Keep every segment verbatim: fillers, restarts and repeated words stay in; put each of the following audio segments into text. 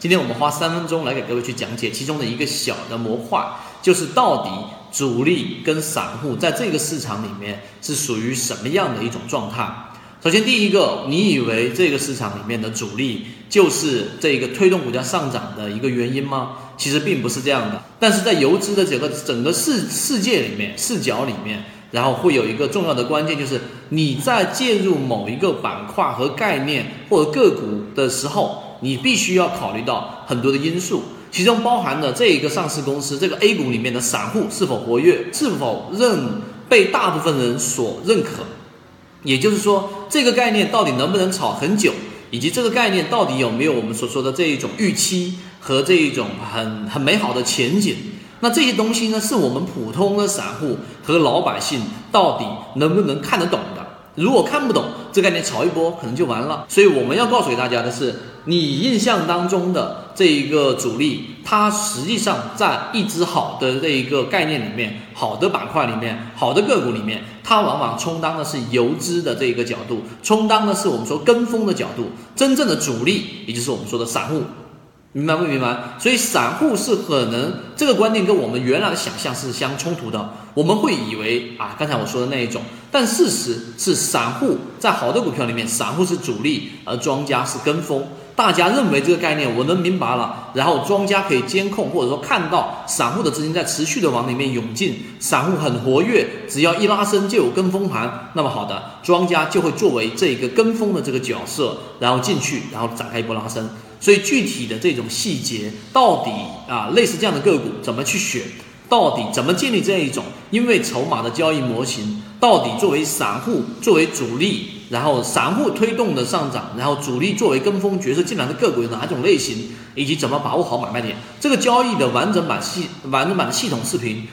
今天我们花三分钟来给各位去讲解其中的一个小的模块，就是到底主力跟散户在这个市场里面是属于什么样的一种状态。首先第一个，你以为这个市场里面的主力就是这个推动股价上涨的一个原因吗？其实并不是这样的，但是在游资的整个整个世世界里面视角里面，然后会有一个重要的关键，就是你在介入某一个板块和概念或者个股的时候，你必须要考虑到很多的因素，其中包含了这个上市公司这个 A 股里面的散户是否活跃，是否认被大部分人所认可，也就是说这个概念到底能不能炒很久，以及这个概念到底有没有我们所说的这一种预期和这一种很很美好的前景。那这些东西呢，是我们普通的散户和老百姓到底能不能看得懂的。如果看不懂，这概念炒一波可能就完了。所以我们要告诉给大家的是，你印象当中的这一个主力，它实际上在一只好的这一个概念里面，好的板块里面，好的个股里面，它往往充当的是游资的这个角度，充当的是我们说跟风的角度。真正的主力，也就是我们说的散户，明白不明白？所以散户是可能这个观念跟我们原来的想象是相冲突的。我们会以为啊，刚才我说的那一种，但事实是散户在好的股票里面，散户是主力，而庄家是跟风。大家认为这个概念我能明白了，然后庄家可以监控，或者说看到散户的资金在持续的往里面涌进，散户很活跃，只要一拉升就有跟风盘，那么好的，庄家就会作为这个跟风的这个角色，然后进去，然后展开一波拉升。所以具体的这种细节到底啊，类似这样的个股怎么去选，到底怎么建立这一种因为筹码的交易模型，到底作为散户作为主力，然后散户推动的上涨，然后主力作为跟风角色进来的个股有哪种类型，以及怎么把握好买卖点，这个交易的完整版系完整版的系统视频。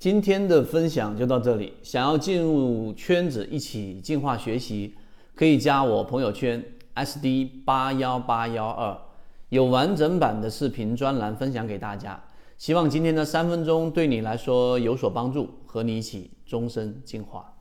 今天的分享就到这里，想要进入圈子一起进化学习，可以加我朋友圈 S D 八一八一二，有完整版的视频专栏分享给大家。希望今天的三分钟对你来说有所帮助，和你一起终身进化。